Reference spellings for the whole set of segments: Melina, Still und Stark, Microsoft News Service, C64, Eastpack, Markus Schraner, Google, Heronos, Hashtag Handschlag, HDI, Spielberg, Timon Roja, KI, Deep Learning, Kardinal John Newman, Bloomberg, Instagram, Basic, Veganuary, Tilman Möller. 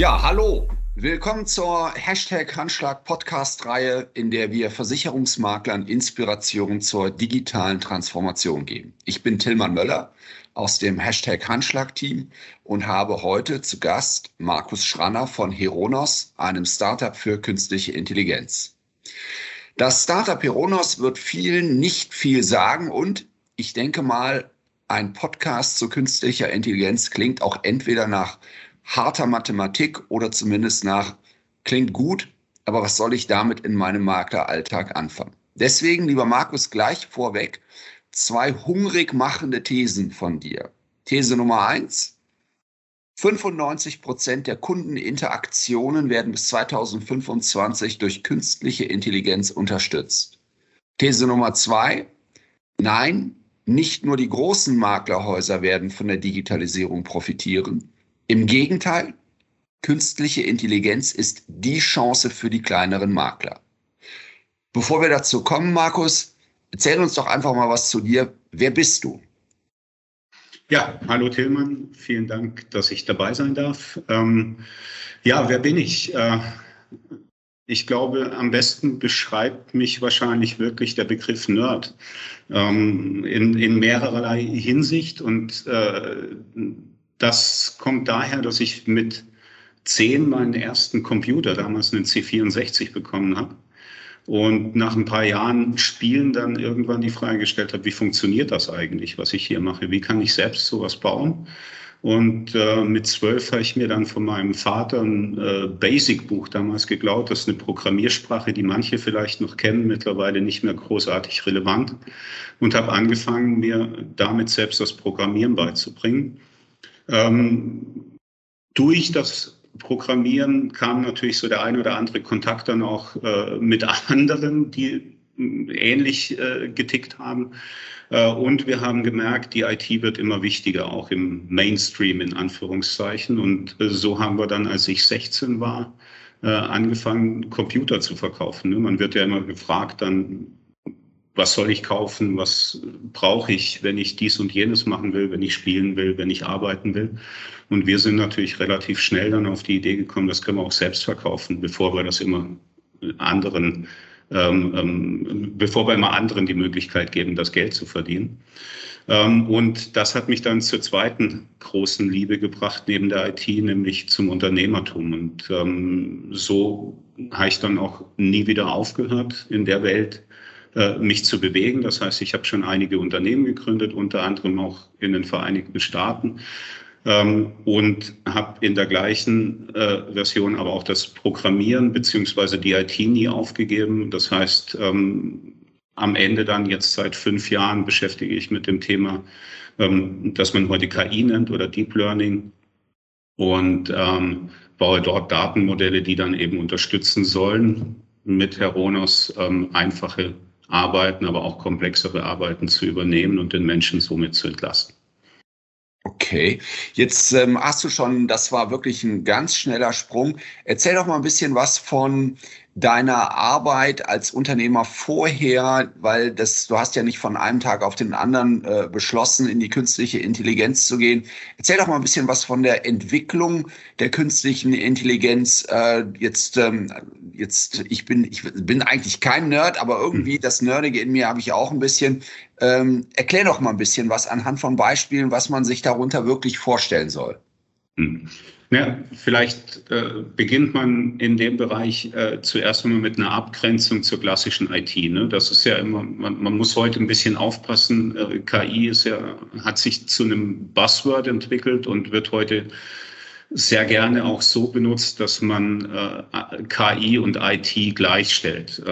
Ja, hallo. Willkommen zur Hashtag Handschlag Podcast-Reihe, in der wir Versicherungsmaklern Inspiration zur digitalen Transformation geben. Ich bin Tilman Möller aus dem Hashtag Handschlag-Team und habe heute zu Gast Markus Schraner von Heronos, einem Startup für künstliche Intelligenz. Das Startup Heronos wird vielen nicht viel sagen und ich denke mal, ein Podcast zu künstlicher Intelligenz klingt auch entweder nach harter Mathematik oder zumindest nach, klingt gut, aber was soll ich damit in meinem Makleralltag anfangen? Deswegen, lieber Markus, gleich vorweg 2 hungrig machende Thesen von dir. These Nummer 1, 95% der Kundeninteraktionen werden bis 2025 durch künstliche Intelligenz unterstützt. These Nummer 2, nein, nicht nur die großen Maklerhäuser werden von der Digitalisierung profitieren. Im Gegenteil, künstliche Intelligenz ist die Chance für die kleineren Makler. Bevor wir dazu kommen, Markus, erzähl uns doch einfach mal was zu dir. Wer bist du? Ja, hallo Tilman, vielen Dank, dass ich dabei sein darf. Wer bin ich? Ich glaube, am besten beschreibt mich wahrscheinlich wirklich der Begriff Nerd in mehrererlei Hinsicht und das kommt daher, dass ich mit 10 meinen ersten Computer, damals einen C64, bekommen habe und nach ein paar Jahren Spielen dann irgendwann die Frage gestellt habe, wie funktioniert das eigentlich, was ich hier mache? Wie kann ich selbst sowas bauen? Und mit 12 habe ich mir dann von meinem Vater ein Basic-Buch damals geklaut. Das ist eine Programmiersprache, die manche vielleicht noch kennen, mittlerweile nicht mehr großartig relevant. Und habe angefangen, mir damit selbst das Programmieren beizubringen. Durch das Programmieren kam natürlich so der ein oder andere Kontakt dann auch mit anderen, die ähnlich getickt haben. Und wir haben gemerkt, die IT wird immer wichtiger, auch im Mainstream in Anführungszeichen. Und so haben wir dann, als ich 16 war, angefangen, Computer zu verkaufen. Man wird ja immer gefragt dann, was soll ich kaufen, was brauche ich, wenn ich dies und jenes machen will, wenn ich spielen will, wenn ich arbeiten will. Und wir sind natürlich relativ schnell dann auf die Idee gekommen, das können wir auch selbst verkaufen, bevor wir das immer anderen, bevor wir immer anderen die Möglichkeit geben, das Geld zu verdienen. Und das hat mich dann zur zweiten großen Liebe gebracht, neben der IT, nämlich zum Unternehmertum. Und so habe ich dann auch nie wieder aufgehört, in der Welt mich zu bewegen. Das heißt, ich habe schon einige Unternehmen gegründet, unter anderem auch in den Vereinigten Staaten und habe in der gleichen Version aber auch das Programmieren bzw. die IT nie aufgegeben. Das heißt, am Ende dann jetzt seit 5 Jahren beschäftige ich mit dem Thema, das man heute KI nennt oder Deep Learning und baue dort Datenmodelle, die dann eben unterstützen sollen, mit Heronos einfache Arbeiten, aber auch komplexere Arbeiten zu übernehmen und den Menschen somit zu entlasten. Okay, jetzt hast du schon, das war wirklich ein ganz schneller Sprung. Erzähl doch mal ein bisschen was von deiner Arbeit als Unternehmer vorher, weil du hast ja nicht von einem Tag auf den anderen beschlossen, in die künstliche Intelligenz zu gehen. Erzähl doch mal ein bisschen was von der Entwicklung der künstlichen Intelligenz. Ich bin eigentlich kein Nerd, aber irgendwie das Nerdige in mir habe ich auch ein bisschen. Erklär doch mal ein bisschen was anhand von Beispielen, was man sich darunter wirklich vorstellen soll. Ja, vielleicht beginnt man in dem Bereich zuerst einmal mit einer Abgrenzung zur klassischen IT. Das ist ja immer, man muss heute ein bisschen aufpassen. KI hat sich zu einem Buzzword entwickelt und wird heute sehr gerne auch so benutzt, dass man KI und IT gleichstellt.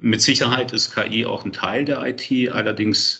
Mit Sicherheit ist KI auch ein Teil der IT, allerdings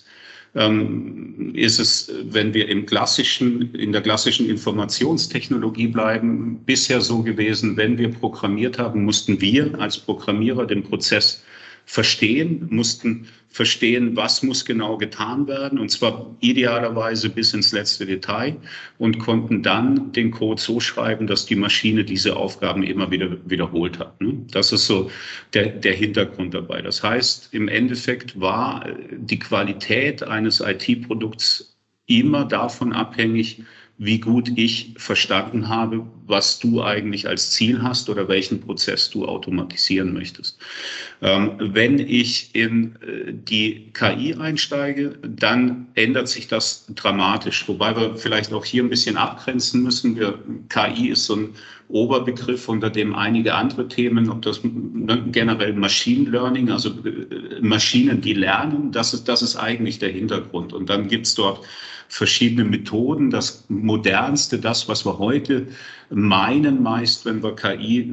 ist es, wenn wir in der klassischen Informationstechnologie bleiben, bisher so gewesen, wenn wir programmiert haben, mussten wir als Programmierer den Prozess verstehen, mussten verstehen, was muss genau getan werden, und zwar idealerweise bis ins letzte Detail, und konnten dann den Code so schreiben, dass die Maschine diese Aufgaben immer wieder wiederholt hat. Das ist so der Hintergrund dabei. Das heißt, im Endeffekt war die Qualität eines IT-Produkts immer davon abhängig, wie gut ich verstanden habe, was du eigentlich als Ziel hast oder welchen Prozess du automatisieren möchtest. Wenn ich in die KI einsteige, dann ändert sich das dramatisch, wobei wir vielleicht auch hier ein bisschen abgrenzen müssen. KI ist so ein Oberbegriff, unter dem einige andere Themen, ob das generell Machine Learning, also Maschinen, die lernen, das ist eigentlich der Hintergrund. Und dann gibt es dort verschiedene Methoden. Das modernste, das, was wir heute meinen meist, wenn wir KI,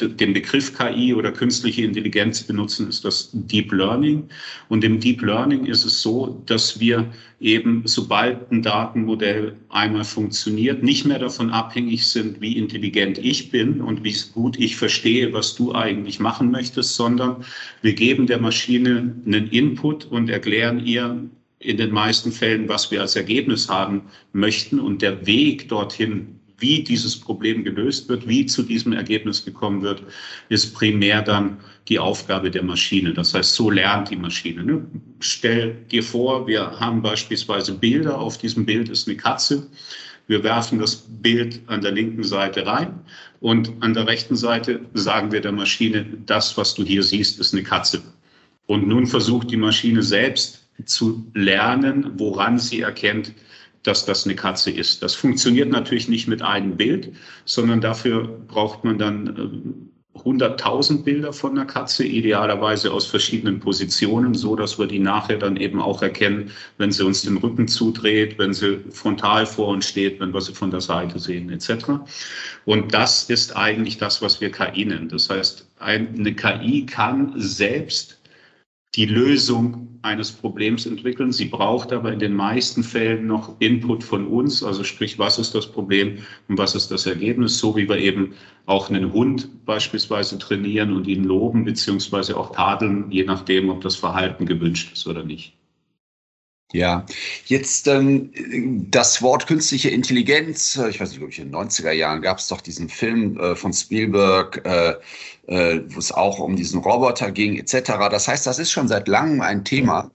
den Begriff KI oder künstliche Intelligenz benutzen, ist das Deep Learning. Und im Deep Learning ist es so, dass wir eben, sobald ein Datenmodell einmal funktioniert, nicht mehr davon abhängig sind, wie intelligent ich bin und wie gut ich verstehe, was du eigentlich machen möchtest, sondern wir geben der Maschine einen Input und erklären ihr, in den meisten Fällen, was wir als Ergebnis haben möchten, und der Weg dorthin, wie dieses Problem gelöst wird, wie zu diesem Ergebnis gekommen wird, ist primär dann die Aufgabe der Maschine. Das heißt, so lernt die Maschine. Ne? Stell dir vor, wir haben beispielsweise Bilder. Auf diesem Bild ist eine Katze. Wir werfen das Bild an der linken Seite rein und an der rechten Seite sagen wir der Maschine, das, was du hier siehst, ist eine Katze. Und nun versucht die Maschine selbst zu lernen, woran sie erkennt, dass das eine Katze ist. Das funktioniert natürlich nicht mit einem Bild, sondern dafür braucht man dann 100.000 Bilder von einer Katze, idealerweise aus verschiedenen Positionen, so dass wir die nachher dann eben auch erkennen, wenn sie uns den Rücken zudreht, wenn sie frontal vor uns steht, wenn wir sie von der Seite sehen, etc. Und das ist eigentlich das, was wir KI nennen. Das heißt, eine KI kann selbst die Lösung eines Problems entwickeln. Sie braucht aber in den meisten Fällen noch Input von uns, also sprich, was ist das Problem und was ist das Ergebnis, so wie wir eben auch einen Hund beispielsweise trainieren und ihn loben beziehungsweise auch tadeln, je nachdem, ob das Verhalten gewünscht ist oder nicht. Ja, jetzt das Wort künstliche Intelligenz, ich weiß nicht, glaube ich, in den 90er Jahren gab es doch diesen Film von Spielberg, wo es auch um diesen Roboter ging etc. Das heißt, das ist schon seit langem ein Thema.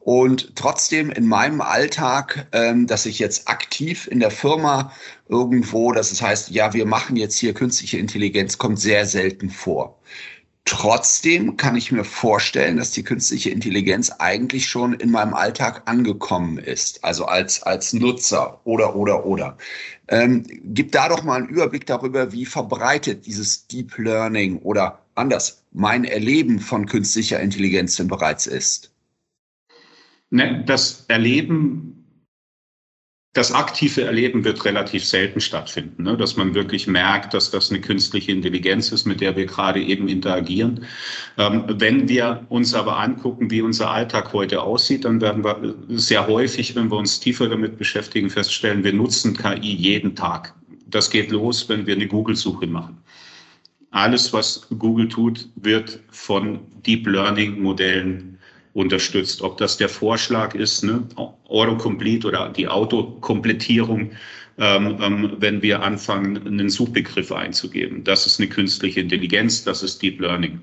Und trotzdem in meinem Alltag, dass ich jetzt aktiv in der Firma irgendwo, dass es heißt, ja, wir machen jetzt hier künstliche Intelligenz, kommt sehr selten vor. Trotzdem kann ich mir vorstellen, dass die künstliche Intelligenz eigentlich schon in meinem Alltag angekommen ist, also als Nutzer oder. Gib da doch mal einen Überblick darüber, wie verbreitet dieses Deep Learning oder anders mein Erleben von künstlicher Intelligenz denn bereits ist. Das Erleben, das aktive Erleben wird relativ selten stattfinden, ne? Dass man wirklich merkt, dass das eine künstliche Intelligenz ist, mit der wir gerade eben interagieren. Wenn wir uns aber angucken, wie unser Alltag heute aussieht, dann werden wir sehr häufig, wenn wir uns tiefer damit beschäftigen, feststellen, wir nutzen KI jeden Tag. Das geht los, wenn wir eine Google-Suche machen. Alles, was Google tut, wird von Deep Learning-Modellen unterstützt, ob das der Vorschlag ist, ne? Autocomplete oder die Autokomplettierung, wenn wir anfangen, einen Suchbegriff einzugeben. Das ist eine künstliche Intelligenz, das ist Deep Learning.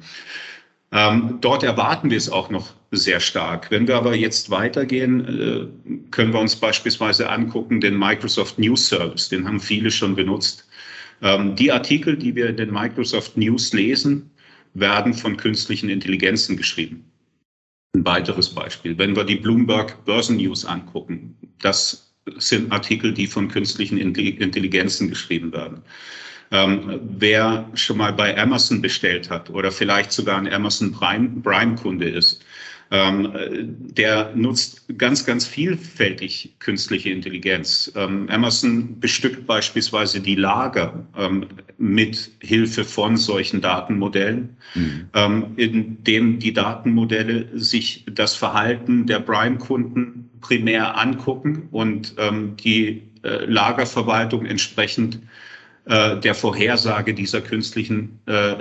Dort erwarten wir es auch noch sehr stark. Wenn wir aber jetzt weitergehen, können wir uns beispielsweise angucken, den Microsoft News Service, den haben viele schon benutzt. Die Artikel, die wir in den Microsoft News lesen, werden von künstlichen Intelligenzen geschrieben. Ein weiteres Beispiel, wenn wir die Bloomberg Börsennews angucken, das sind Artikel, die von künstlichen Intelligenzen geschrieben werden. Wer schon mal bei Amazon bestellt hat oder vielleicht sogar ein Amazon Prime-Kunde ist, der nutzt ganz vielfältig künstliche Intelligenz. Amazon bestückt beispielsweise die Lager mit Hilfe von solchen Datenmodellen, indem die Datenmodelle sich das Verhalten der Prime-Kunden primär angucken und die Lagerverwaltung entsprechend der Vorhersage dieser künstlichen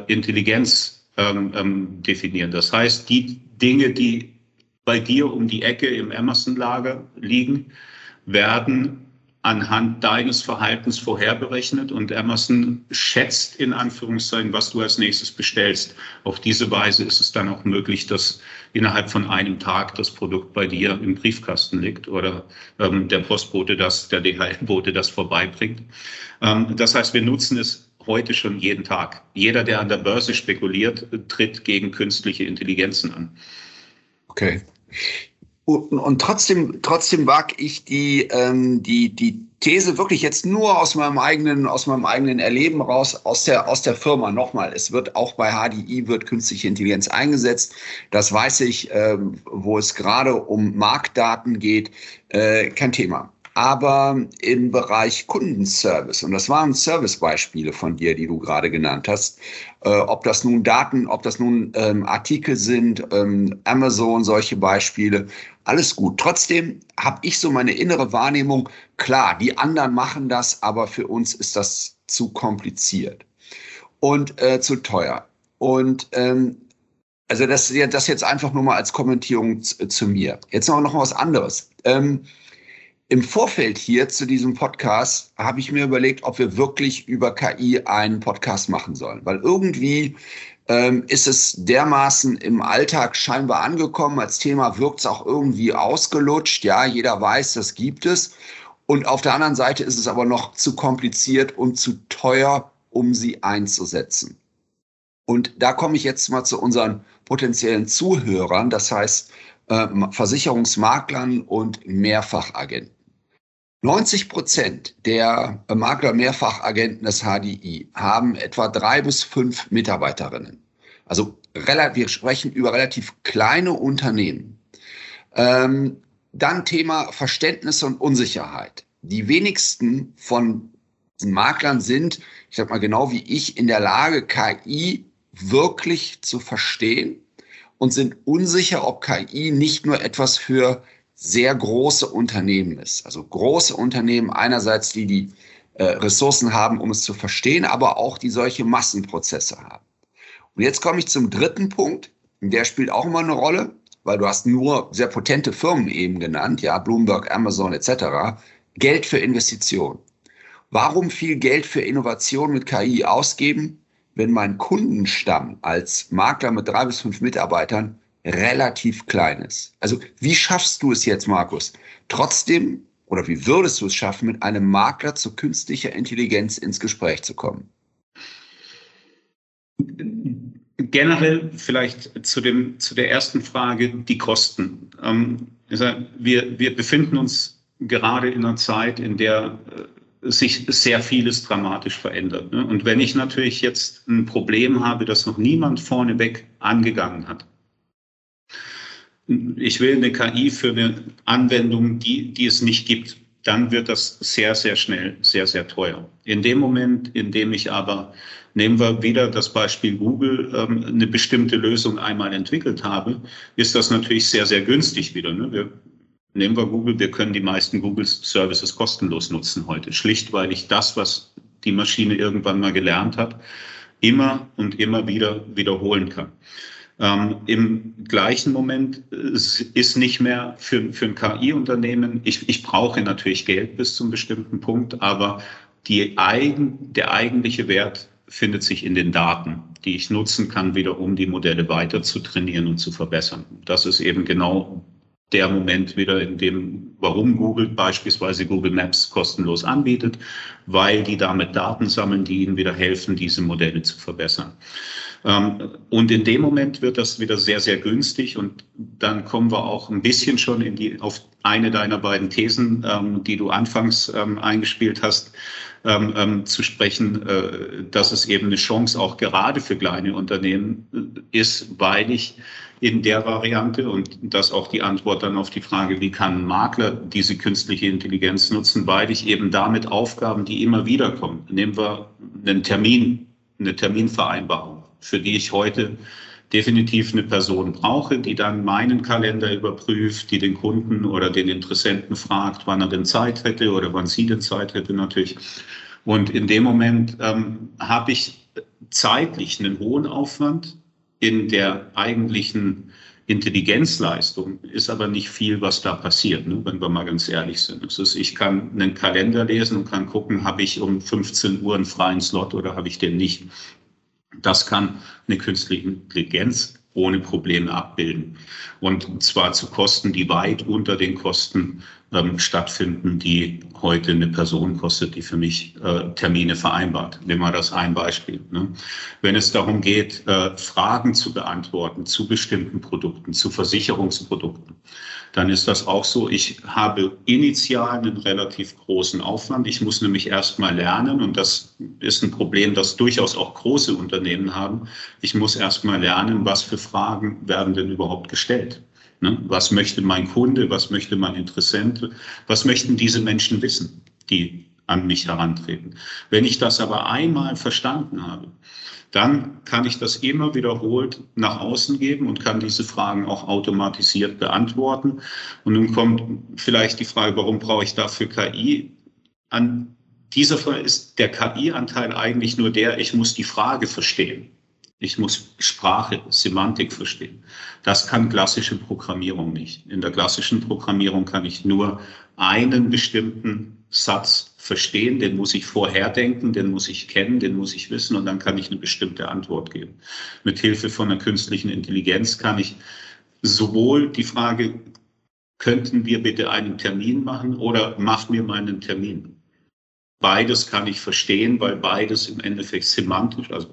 Intelligenz definieren. Das heißt, die Dinge, die bei dir um die Ecke im Amazon-Lager liegen, werden anhand deines Verhaltens vorherberechnet und Amazon schätzt in Anführungszeichen, was du als nächstes bestellst. Auf diese Weise ist es dann auch möglich, dass innerhalb von einem Tag das Produkt bei dir im Briefkasten liegt oder der Postbote das, der DHL-Bote das vorbeibringt. Das heißt, wir nutzen es heute schon jeden Tag. Jeder, der an der Börse spekuliert, tritt gegen künstliche Intelligenzen an. Okay. Und trotzdem wage ich die These wirklich jetzt nur aus meinem eigenen Erleben raus, aus der Firma. Nochmal, es wird auch bei HDI wird künstliche Intelligenz eingesetzt. Das weiß ich, wo es gerade um Marktdaten geht, kein Thema. Aber im Bereich Kundenservice, und das waren Servicebeispiele von dir, die du gerade genannt hast, ob das nun Artikel sind, Amazon, solche Beispiele, alles gut. Trotzdem habe ich so meine innere Wahrnehmung, klar, die anderen machen das, aber für uns ist das zu kompliziert und zu teuer. Und also das jetzt einfach nur mal als Kommentierung zu mir. Jetzt noch mal was anderes. Im Vorfeld hier zu diesem Podcast habe ich mir überlegt, ob wir wirklich über KI einen Podcast machen sollen. Weil irgendwie ist es dermaßen im Alltag scheinbar angekommen. Als Thema wirkt es auch irgendwie ausgelutscht. Ja, jeder weiß, das gibt es. Und auf der anderen Seite ist es aber noch zu kompliziert und zu teuer, um sie einzusetzen. Und da komme ich jetzt mal zu unseren potenziellen Zuhörern. Das heißt, Versicherungsmaklern und Mehrfachagenten. 90% der Makler-Mehrfachagenten des HDI haben etwa 3 bis 5 Mitarbeiterinnen. Also wir sprechen über relativ kleine Unternehmen. Dann Thema Verständnis und Unsicherheit. Die wenigsten von Maklern sind, ich sag mal genau wie ich, in der Lage, KI wirklich zu verstehen und sind unsicher, ob KI nicht nur etwas für sehr große Unternehmen ist. Also große Unternehmen einerseits, die Ressourcen haben, um es zu verstehen, aber auch die solche Massenprozesse haben. Und jetzt komme ich zum dritten Punkt. Der spielt auch immer eine Rolle, weil du hast nur sehr potente Firmen eben genannt, ja, Bloomberg, Amazon etc. Geld für Investitionen. Warum viel Geld für Innovation mit KI ausgeben, wenn mein Kundenstamm als Makler mit 3 bis 5 Mitarbeitern relativ klein ist? Also wie schaffst du es jetzt, Markus, trotzdem, oder wie würdest du es schaffen, mit einem Makler zu künstlicher Intelligenz ins Gespräch zu kommen? Generell vielleicht zu der ersten Frage, die Kosten. Wir befinden uns gerade in einer Zeit, in der sich sehr vieles dramatisch verändert. Und wenn ich natürlich jetzt ein Problem habe, das noch niemand vorneweg angegangen hat. Ich will eine KI für eine Anwendung, die es nicht gibt. Dann wird das sehr, sehr schnell, sehr, sehr teuer. In dem Moment, in dem ich aber, nehmen wir wieder das Beispiel Google, eine bestimmte Lösung einmal entwickelt habe, ist das natürlich sehr, sehr günstig wieder. Nehmen wir Google, wir können die meisten Google-Services kostenlos nutzen heute. Schlicht, weil ich das, was die Maschine irgendwann mal gelernt hat, immer und immer wieder wiederholen kann. Im gleichen Moment ist nicht mehr für ein KI-Unternehmen, ich brauche natürlich Geld bis zum bestimmten Punkt, aber der eigentliche Wert findet sich in den Daten, die ich nutzen kann, wieder um die Modelle weiter zu trainieren und zu verbessern. Das ist eben genau der Moment wieder, in dem, warum Google beispielsweise Google Maps kostenlos anbietet, weil die damit Daten sammeln, die ihnen wieder helfen, diese Modelle zu verbessern. Und in dem Moment wird das wieder sehr, sehr günstig und dann kommen wir auch ein bisschen schon auf eine deiner beiden Thesen, die du anfangs eingespielt hast, zu sprechen, dass es eben eine Chance auch gerade für kleine Unternehmen ist, weil ich in der Variante, und das auch die Antwort dann auf die Frage, wie kann ein Makler diese künstliche Intelligenz nutzen, weil ich eben damit Aufgaben, die immer wieder kommen, nehmen wir einen Termin, eine Terminvereinbarung, für die ich heute definitiv eine Person brauche, die dann meinen Kalender überprüft, die den Kunden oder den Interessenten fragt, wann er denn Zeit hätte oder wann sie denn Zeit hätte natürlich. Und in dem Moment habe ich zeitlich einen hohen Aufwand in der eigentlichen Intelligenzleistung ist aber nicht viel, was da passiert, ne, wenn wir mal ganz ehrlich sind. Das ist, ich kann einen Kalender lesen und kann gucken, habe ich um 15 Uhr einen freien Slot oder habe ich den nicht. Das kann eine künstliche Intelligenz ohne Probleme abbilden. Und zwar zu Kosten, die weit unter den Kosten stattfinden, die heute eine Person kostet, die für mich Termine vereinbart. Nehmen wir das ein Beispiel, ne? Wenn es darum geht, Fragen zu beantworten zu bestimmten Produkten, zu Versicherungsprodukten, dann ist das auch so, ich habe initial einen relativ großen Aufwand. Ich muss nämlich erst mal lernen, und das ist ein Problem, das durchaus auch große Unternehmen haben. Ich muss erst mal lernen, was für Fragen werden denn überhaupt gestellt. Ne? Was möchte mein Kunde, was möchte mein Interessent, was möchten diese Menschen wissen, die an mich herantreten. Wenn ich das aber einmal verstanden habe, dann kann ich das immer wiederholt nach außen geben und kann diese Fragen auch automatisiert beantworten. Und nun kommt vielleicht die Frage, warum brauche ich dafür KI? An dieser Frage ist der KI-Anteil eigentlich nur der, ich muss die Frage verstehen. Ich muss Sprache, Semantik verstehen. Das kann klassische Programmierung nicht. In der klassischen Programmierung kann ich nur einen bestimmten Satz verstehen, den muss ich vorherdenken, den muss ich kennen, den muss ich wissen, und dann kann ich eine bestimmte Antwort geben. Mit Hilfe von einer künstlichen Intelligenz kann ich sowohl die Frage, könnten wir bitte einen Termin machen, oder macht mir mal einen Termin. Beides kann ich verstehen, weil beides im Endeffekt semantisch, also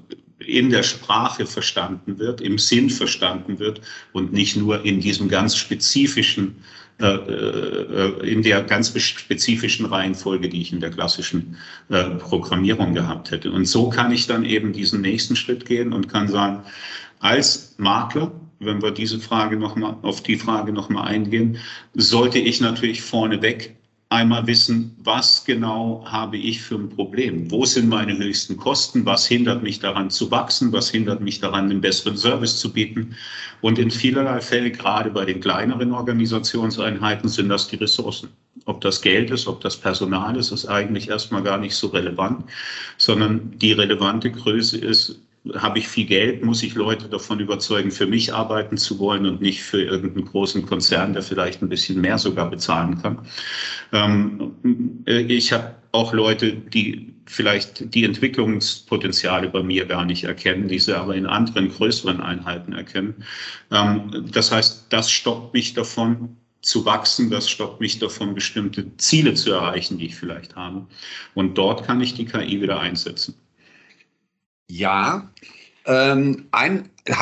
in der Sprache verstanden wird, im Sinn verstanden wird und nicht nur in diesem ganz spezifischen, in der ganz spezifischen Reihenfolge, die ich in der klassischen Programmierung gehabt hätte. Und so kann ich dann eben diesen nächsten Schritt gehen und kann sagen, als Makler, wenn wir diese Frage nochmal, auf die Frage nochmal eingehen, sollte ich natürlich vorneweg einmal wissen, was genau habe ich für ein Problem? Wo sind meine höchsten Kosten? Was hindert mich daran zu wachsen? Was hindert mich daran, einen besseren Service zu bieten? Und in vielerlei Fällen, gerade bei den kleineren Organisationseinheiten, sind das die Ressourcen. Ob das Geld ist, ob das Personal ist, ist eigentlich erstmal gar nicht so relevant, sondern die relevante Größe ist, habe ich viel Geld, muss ich Leute davon überzeugen, für mich arbeiten zu wollen und nicht für irgendeinen großen Konzern, der vielleicht ein bisschen mehr sogar bezahlen kann. Ich habe auch Leute, die vielleicht die Entwicklungspotenziale bei mir gar nicht erkennen, die sie aber in anderen größeren Einheiten erkennen. Das heißt, das stoppt mich davon zu wachsen, das stoppt mich davon, bestimmte Ziele zu erreichen, die ich vielleicht habe. Und dort kann ich die KI wieder einsetzen. Ja, habe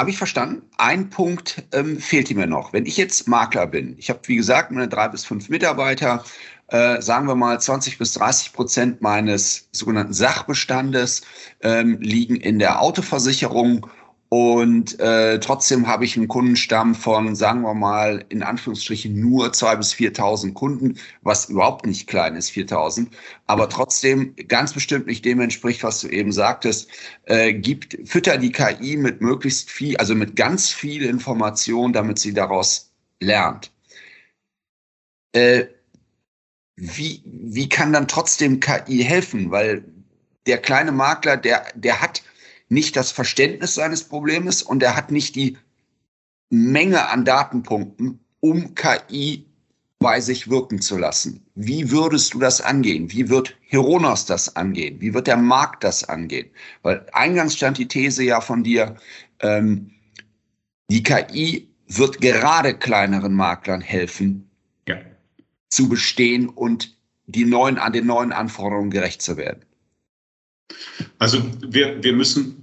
ich verstanden. Ein Punkt fehlte mir noch. Wenn ich jetzt Makler bin, ich habe, wie gesagt, meine 3 bis 5 Mitarbeiter, sagen wir mal 20 bis 30% meines sogenannten Sachbestandes liegen in der Autoversicherung, und trotzdem habe ich einen Kundenstamm von, sagen wir mal, in Anführungsstrichen nur 2.000 bis 4.000 Kunden, was überhaupt nicht klein ist, 4.000, aber trotzdem ganz bestimmt nicht dem entspricht, was du eben sagtest. Fütter die KI mit möglichst viel, also mit ganz viel Information, damit sie daraus lernt. Wie kann dann trotzdem KI helfen? Weil der kleine Makler, der hat nicht das Verständnis seines Problems und er hat nicht die Menge an Datenpunkten, um KI bei sich wirken zu lassen. Wie würdest du das angehen? Wie wird Heronos das angehen? Wie wird der Markt das angehen? Weil eingangs stand die These ja von dir, die KI wird gerade kleineren Maklern helfen, ja, zu bestehen und den neuen Anforderungen gerecht zu werden. Also wir müssen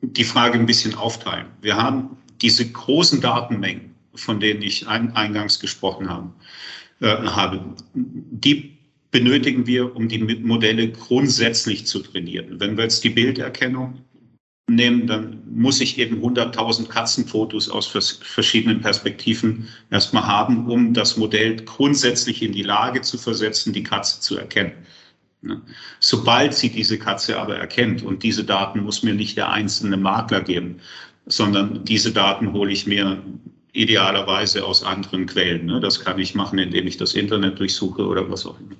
die Frage ein bisschen aufteilen. Wir haben diese großen Datenmengen, von denen ich eingangs gesprochen habe, die benötigen wir, um die Modelle grundsätzlich zu trainieren. Wenn wir jetzt die Bilderkennung nehmen, dann muss ich eben 100.000 Katzenfotos aus verschiedenen Perspektiven erstmal haben, um das Modell grundsätzlich in die Lage zu versetzen, die Katze zu erkennen. Sobald sie diese Katze aber erkennt, und diese Daten muss mir nicht der einzelne Makler geben, sondern diese Daten hole ich mir idealerweise aus anderen Quellen. Das kann ich machen, indem ich das Internet durchsuche oder was auch immer.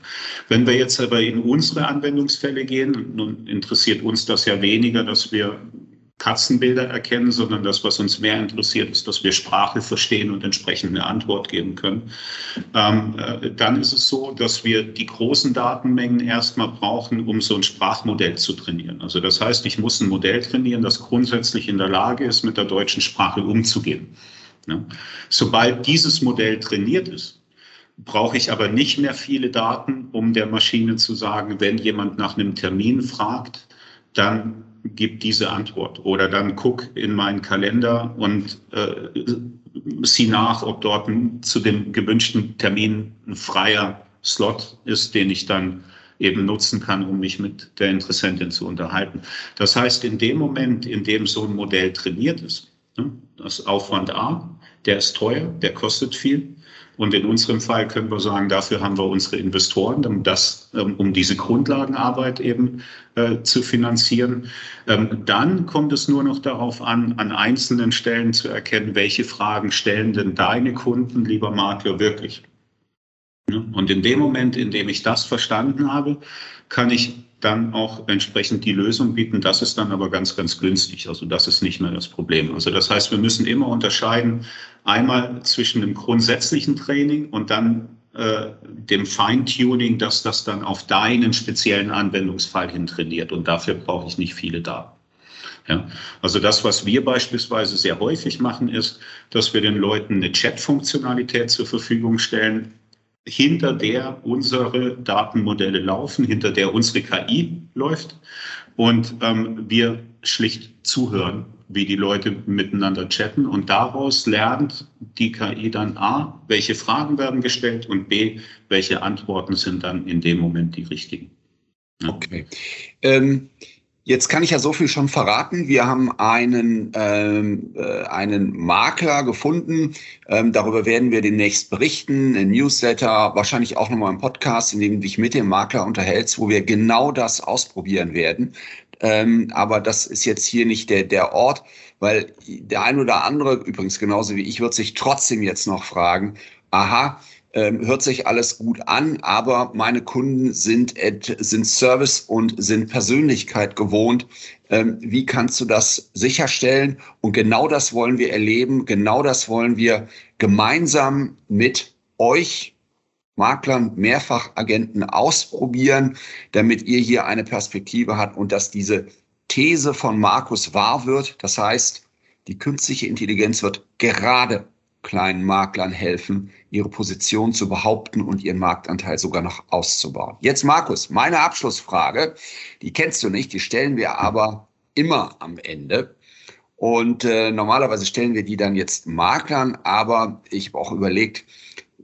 Wenn wir jetzt aber in unsere Anwendungsfälle gehen, nun interessiert uns das ja weniger, dass wir Katzenbilder erkennen, sondern das, was uns mehr interessiert, ist, dass wir Sprache verstehen und entsprechend eine Antwort geben können. Dann ist es so, dass wir die großen Datenmengen erstmal brauchen, um so ein Sprachmodell zu trainieren. Also das heißt, ich muss ein Modell trainieren, das grundsätzlich in der Lage ist, mit der deutschen Sprache umzugehen. Ja. Sobald dieses Modell trainiert ist, brauche ich aber nicht mehr viele Daten, um der Maschine zu sagen, wenn jemand nach einem Termin fragt, dann gib diese Antwort oder dann guck in meinen Kalender und sieh nach, ob dort zu dem gewünschten Termin ein freier Slot ist, den ich dann eben nutzen kann, um mich mit der Interessentin zu unterhalten. Das heißt, in dem Moment, in dem so ein Modell trainiert ist, ne, das Aufwand A, der ist teuer, der kostet viel. Und in unserem Fall können wir sagen, dafür haben wir unsere Investoren, um diese Grundlagenarbeit eben zu finanzieren. Dann kommt es nur noch darauf an, an einzelnen Stellen zu erkennen, welche Fragen stellen denn deine Kunden, lieber Makler, wirklich. Und in dem Moment, in dem ich das verstanden habe, kann ich dann auch entsprechend die Lösung bieten. Das ist dann aber ganz, ganz günstig. Also das ist nicht mehr das Problem. Also das heißt, wir müssen immer unterscheiden, einmal zwischen dem grundsätzlichen Training und dann dem Feintuning, dass das dann auf deinen speziellen Anwendungsfall hin trainiert. Und dafür brauche ich nicht viele Daten. Ja, also das, was wir beispielsweise sehr häufig machen, ist, dass wir den Leuten eine Chat-Funktionalität zur Verfügung stellen, hinter der unsere Datenmodelle laufen, hinter der unsere KI läuft und wir schlicht zuhören, wie die Leute miteinander chatten und daraus lernt die KI dann A, welche Fragen werden gestellt und B, welche Antworten sind dann in dem Moment die richtigen. Ja. Okay. Jetzt kann ich ja so viel schon verraten. Wir haben einen Makler gefunden. Darüber werden wir demnächst berichten, im Newsletter, wahrscheinlich auch nochmal im Podcast, in dem du dich mit dem Makler unterhältst, wo wir genau das ausprobieren werden. Aber das ist jetzt hier nicht der Ort, weil der ein oder andere, übrigens genauso wie ich, wird sich trotzdem jetzt noch fragen, aha, hört sich alles gut an, aber meine Kunden sind Service und sind Persönlichkeit gewohnt. Wie kannst du das sicherstellen? Und genau das wollen wir erleben. Genau das wollen wir gemeinsam mit euch Maklern, Mehrfachagenten ausprobieren, damit ihr hier eine Perspektive habt und dass diese These von Markus wahr wird. Das heißt, die künstliche Intelligenz wird gerade kleinen Maklern helfen, ihre Position zu behaupten und ihren Marktanteil sogar noch auszubauen. Jetzt, Markus, meine Abschlussfrage, die kennst du nicht, die stellen wir aber immer am Ende. Und normalerweise stellen wir die dann jetzt Maklern, aber ich habe auch überlegt,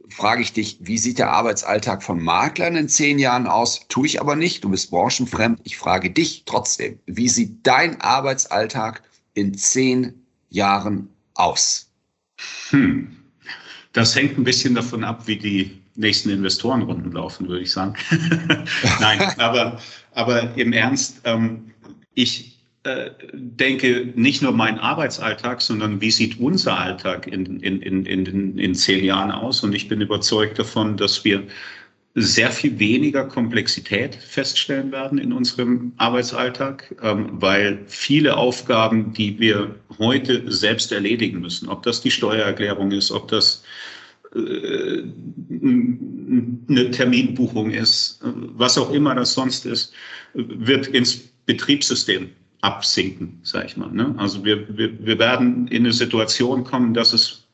frage ich dich, wie sieht der Arbeitsalltag von Maklern in 10 Jahren aus? Tue ich aber nicht, du bist branchenfremd. Ich frage dich trotzdem, wie sieht dein Arbeitsalltag in 10 Jahren aus? Das hängt ein bisschen davon ab, wie die nächsten Investorenrunden laufen, würde ich sagen. Nein, aber im Ernst, ich denke nicht nur meinen Arbeitsalltag, sondern wie sieht unser Alltag in 10 Jahren aus? Und ich bin überzeugt davon, dass wir sehr viel weniger Komplexität feststellen werden in unserem Arbeitsalltag, weil viele Aufgaben, die wir heute selbst erledigen müssen, ob das die Steuererklärung ist, ob das eine Terminbuchung ist, was auch immer das sonst ist, wird ins Betriebssystem absinken, sage ich mal. Ne? Also wir werden in eine Situation kommen, dass es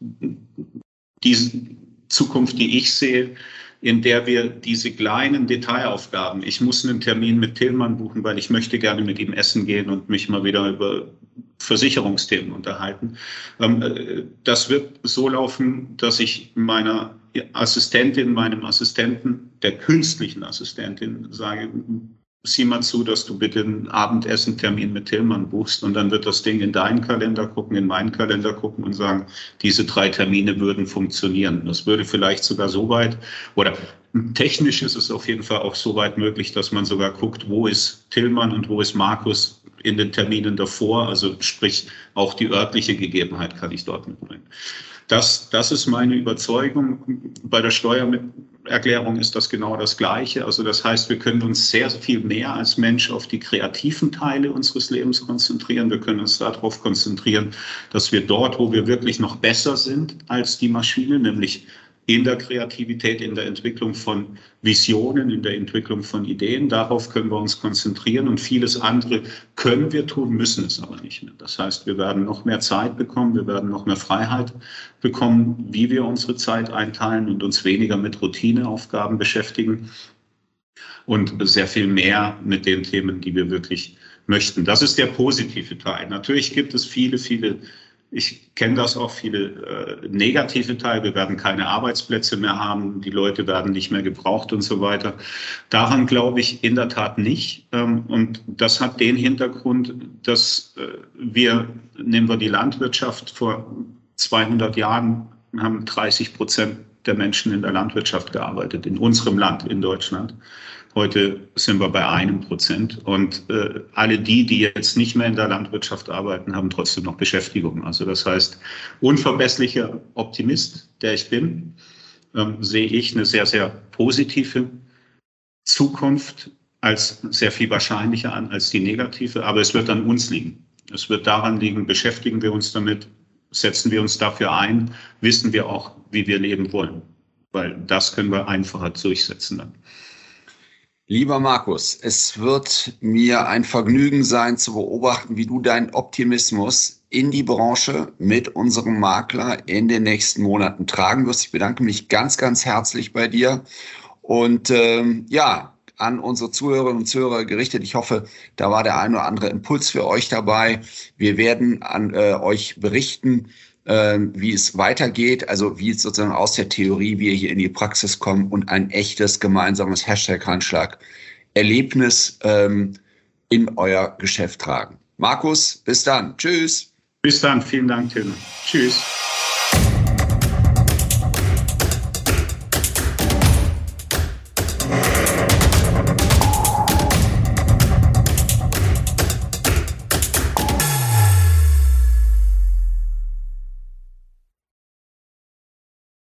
diese Zukunft, die ich sehe, in der wir diese kleinen Detailaufgaben, ich muss einen Termin mit Tilman buchen, weil ich möchte gerne mit ihm essen gehen und mich mal wieder über Versicherungsthemen unterhalten. Das wird so laufen, dass ich meiner Assistentin, meinem Assistenten, der künstlichen Assistentin sage, sieh mal zu, dass du bitte einen Abendessen-Termin mit Tilman buchst und dann wird das Ding in deinen Kalender gucken, in meinen Kalender gucken und sagen, diese 3 Termine würden funktionieren. Das würde vielleicht sogar so weit, oder technisch ist es auf jeden Fall auch so weit möglich, dass man sogar guckt, wo ist Tilman und wo ist Markus in den Terminen davor, also sprich auch die örtliche Gegebenheit kann ich dort mitbringen. Das ist meine Überzeugung. Bei der Steuer Erklärung ist das genau das Gleiche. Also das heißt, wir können uns sehr, sehr viel mehr als Mensch auf die kreativen Teile unseres Lebens konzentrieren. Wir können uns darauf konzentrieren, dass wir dort, wo wir wirklich noch besser sind als die Maschine, nämlich in der Kreativität, in der Entwicklung von Visionen, in der Entwicklung von Ideen, darauf können wir uns konzentrieren und vieles andere können wir tun, müssen es aber nicht mehr. Das heißt, wir werden noch mehr Zeit bekommen, wir werden noch mehr Freiheit bekommen, wie wir unsere Zeit einteilen und uns weniger mit Routineaufgaben beschäftigen und sehr viel mehr mit den Themen, die wir wirklich möchten. Das ist der positive Teil. Natürlich gibt es viele ich kenne das auch, viele negative Teile. Wir werden keine Arbeitsplätze mehr haben, die Leute werden nicht mehr gebraucht und so weiter. Daran glaube ich in der Tat nicht. Und das hat den Hintergrund, dass nehmen wir die Landwirtschaft, vor 200 Jahren haben 30% der Menschen in der Landwirtschaft gearbeitet, in unserem Land, in Deutschland. Heute sind wir bei 1% und alle die jetzt nicht mehr in der Landwirtschaft arbeiten, haben trotzdem noch Beschäftigung. Also das heißt, unvergesslicher Optimist, der ich bin, sehe ich eine sehr, sehr positive Zukunft als sehr viel wahrscheinlicher an als die negative. Aber es wird an uns liegen. Es wird daran liegen, beschäftigen wir uns damit, setzen wir uns dafür ein, wissen wir auch, wie wir leben wollen. Weil das können wir einfacher durchsetzen dann. Lieber Markus, es wird mir ein Vergnügen sein, zu beobachten, wie du deinen Optimismus in die Branche mit unserem Makler in den nächsten Monaten tragen wirst. Ich bedanke mich ganz, ganz herzlich bei dir und an unsere Zuhörerinnen und Zuhörer gerichtet. Ich hoffe, da war der ein oder andere Impuls für euch dabei. Wir werden an euch berichten, wie es weitergeht, also wie es sozusagen aus der Theorie wir hier in die Praxis kommen und ein echtes gemeinsames Hashtag-Handschlag-Erlebnis in euer Geschäft tragen. Markus, bis dann. Tschüss. Bis dann. Vielen Dank, Tilman. Tschüss.